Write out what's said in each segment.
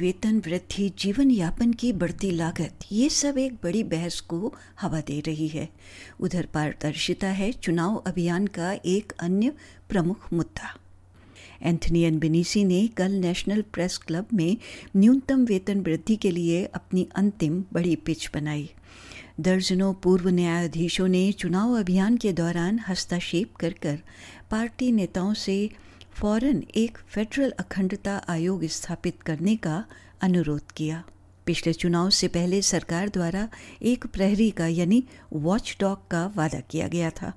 वेतन वृद्धि, जीवन यापन की बढ़ती लागत, ये सब एक बड़ी बहस को हवा दे रही है। उधर पारदर्शिता है चुनाव अभियान का एक अन्य प्रमुख मुद्दा। एंथनी एल्बनीज़ी ने कल नेशनल प्रेस क्लब में न्यूनतम वेतन वृद्धि के लिए अपनी अंतिम बड़ी पिच बनाई। दर्जनों पूर्व न्यायाधीशों ने चुनाव अभियान के दौरान हस्तक्षेप कर कर पार्टी नेताओं से फौरन एक फेडरल अखंडता आयोग स्थापित करने का अनुरोध किया। पिछले चुनाव से पहले सरकार द्वारा एक प्रहरी का यानी वॉच डॉग का वादा किया गया था,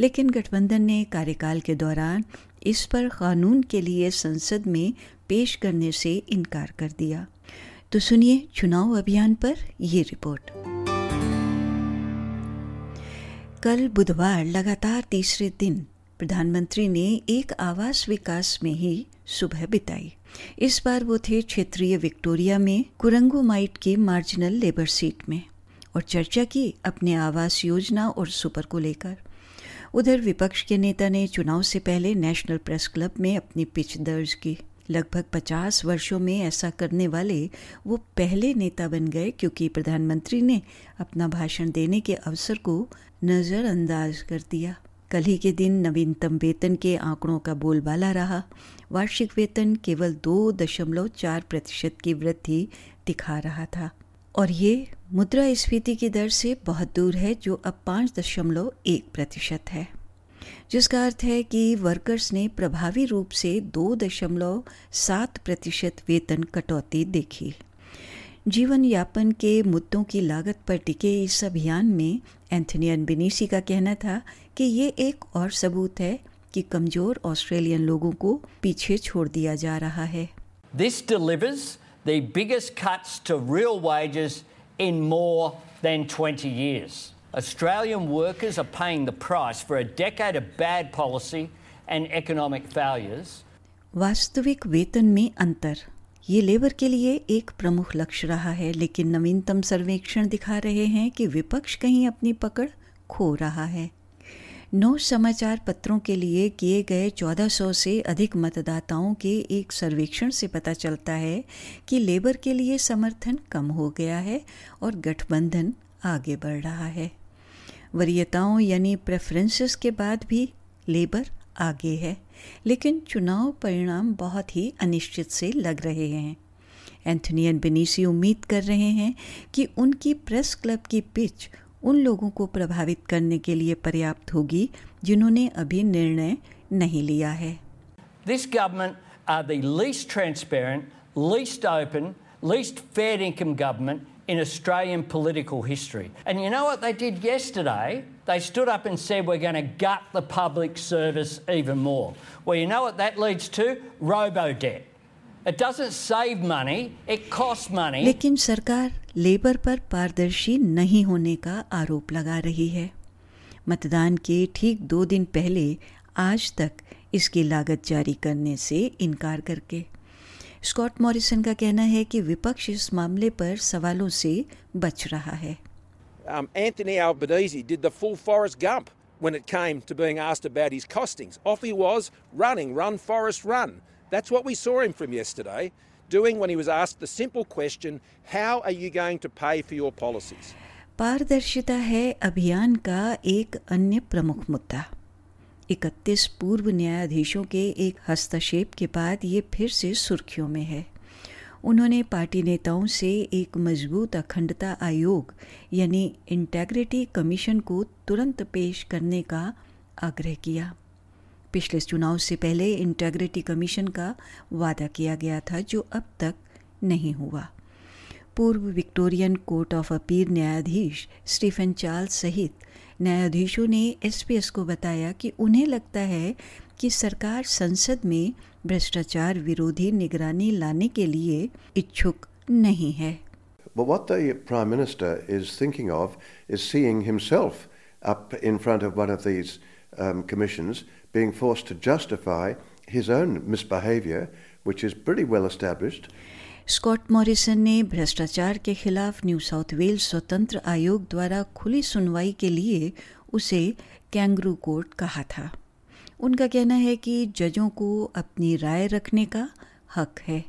लेकिन गठबंधन ने कार्यकाल के दौरान इस पर कानून के लिए संसद में पेश करने से इनकार कर दिया। तो सुनिए चुनाव अभियान पर ये रिपोर्ट। कल बुधवार लगातार तीसरे दिन प्रधानमंत्री ने एक आवास विकास में ही सुबह बिताई। इस बार वो थे क्षेत्रीय विक्टोरिया में कुरंगुमाइट की मार्जिनल लेबर सीट में और चर्चा की अपने आवास योजना और सुपर को लेकर। उधर विपक्ष के नेता ने चुनाव से पहले नेशनल प्रेस क्लब में अपनी पिच दर्ज की। लगभग 50 वर्षों में ऐसा करने वाले वो पहले नेता बन गए, क्योंकि प्रधानमंत्री ने अपना भाषण देने के अवसर को नज़रअंदाज कर दिया। कल ही के दिन नवीनतम वेतन के आंकड़ों का बोलबाला रहा। वार्षिक वेतन केवल 2.4% की वृद्धि दिखा रहा था और ये मुद्रास्फीति की दर से बहुत दूर है जो अब 5.1% है, जिसका अर्थ है कि वर्कर्स ने प्रभावी रूप से 2.7% वेतन कटौती देखी। जीवन यापन के मुद्दों की लागत पर टिके इस अभियान में एंथनी एल्बनीज़ी का कहना था कि ये एक और सबूत है कि कमजोर ऑस्ट्रेलियन लोगों को पीछे छोड़ दिया जा रहा है। This delivers the biggest cuts to real wages in more than 20 years. Australian workers are paying the price for a decade of bad policy and economic failures. वास्तविक वेतन में अंतर, ये लेबर के लिए एक प्रमुख लक्ष्य रहा है, लेकिन नवीनतम सर्वेक्षण दिखा रहे हैं कि विपक्ष कहीं अपनी पकड़ खो रहा है। 9 समाचार पत्रों के लिए किए गए 1400 से अधिक मतदाताओं के एक सर्वेक्षण से पता चलता है कि लेबर के लिए समर्थन कम हो गया है और गठबंधन आगे बढ़ रहा है। वरीयताओं यानी प्रेफरेंसेस के बाद भी लेबर आगे है, लेकिन चुनाव परिणाम बहुत ही अनिश्चित से लग रहे हैं। एंथनी एल्बनीज़ी उम्मीद कर रहे हैं कि उनकी प्रेस क्लब की पिच उन लोगों को प्रभावित करने के लिए पर्याप्त होगी जिन्होंने अभी निर्णय नहीं लिया है। This government are the least transparent, least open, least fair income government in Australian political history. And you know what they did yesterday? They stood up and said we're going to gut the public service even more. Well, you know what that leads to? Robo debt. It doesn't save money, it costs money. लेकिन सरकार labour पर पारदर्शी नहीं होने का आरोप लगा रही है। मतदान के ठीक 2 दिन पहले आज तक इसकी लागत जारी करने से इनकार करके स्कॉट मॉरिसन का कहना है कि विपक्ष इस मामले पर सवालों से बच रहा है। Anthony Albanese did the full Forrest Gump when it came to being asked about his costings. Off he was, running, run Forrest run. That's what we saw him from yesterday doing when he was asked the simple question, how are you going to pay for your policies? पारदर्शिता है अभियान का एक अन्य प्रमुख मुद्दा। 31 पूर्व न्यायाधीशों के एक हस्तक्षेप के बाद ये फिर से सुर्खियों में है। उन्होंने पार्टी नेताओं से एक मजबूत अखंडता आयोग यानी इंटेग्रिटी कमीशन को तुरंत पेश करने का आग्रह किया। पिछले चुनाव से पहले इंटेग्रिटी कमीशन का वादा किया गया था जो अब तक नहीं हुआ। पूर्व विक्टोरियन कोर्ट ऑफ अपील न्यायाधीश स्टीफन चार्ल्स सहित न्यायाधीशों ने SBS को बताया कि उन्हें लगता है कि सरकार संसद में भ्रष्टाचार विरोधी निगरानी लाने के लिए इच्छुक नहीं है। But what the Prime Minister is thinking of is seeing himself up in front of one of these commissions being forced to justify his own misbehaviour, which is pretty well established. Scott Morrison ने भ्रष्टाचार के खिलाफ new south Wales स्वतंत्र आयोग द्वारा खुली सुनवाई के लिए उसे कैंगरू कोर्ट कहा था। उनका कहना है कि जजों को अपनी राय रखने का हक है।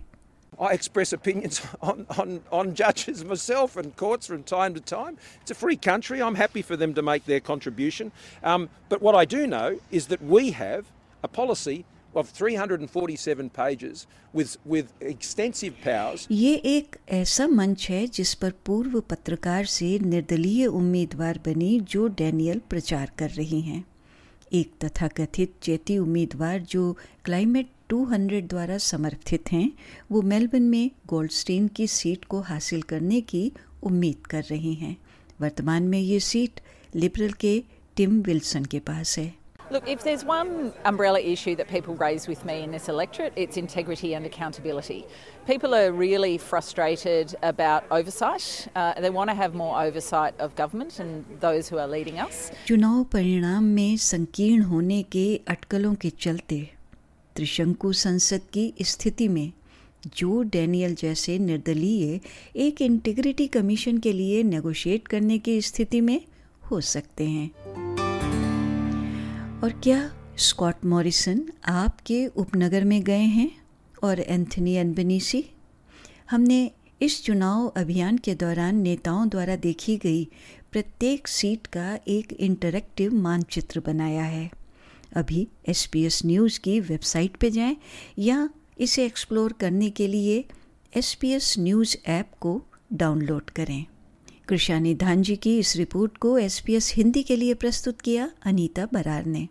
I express opinions on judges myself and courts from time to time. It's a free country. I'm happy for them to make their contribution. But what I do know is that we have a policy of 347 pages with extensive powers. ये एक ऐसा मंच है जिस पर पूर्व पत्रकार से निर्दलीय उम्मीदवार बनी जो डैनियल प्रचार कर रही हैं। एक तथाकथित चेती उम्मीदवार जो क्लाइमेट 200 द्वारा समर्थित हैं, वो मेलबर्न में गोल्डस्टीन की सीट को हासिल करने की उम्मीद कर रही हैं। वर्तमान में ये सीट लिबरल के टिम विल्सन के पास है। Look, if there's one umbrella issue that people raise with me in this electorate, it's integrity and accountability. People are really frustrated about oversight. They want to have more oversight of government and those who are leading us. चुनाव परिणाम में संकीर्ण होने के अटकलों के चलते त्रिशंकु संसद की स्थिति में जो डैनियल जैसे निर्दलीय एक इंटीग्रिटी कमीशन के लिए नेगोशिएट करने की स्थिति में हो सकते हैं। और क्या स्कॉट मॉरिसन आपके उपनगर में गए हैं और एंथनी अल्बनीसी? हमने इस चुनाव अभियान के दौरान नेताओं द्वारा देखी गई प्रत्येक सीट का एक इंटरैक्टिव मानचित्र बनाया है। अभी SBS न्यूज़ की वेबसाइट पे जाएं या इसे एक्सप्लोर करने के लिए SBS न्यूज़ ऐप को डाउनलोड करें। कृशानी धान जी की इस रिपोर्ट को SBS हिंदी के लिए प्रस्तुत किया अनीता बरार ने।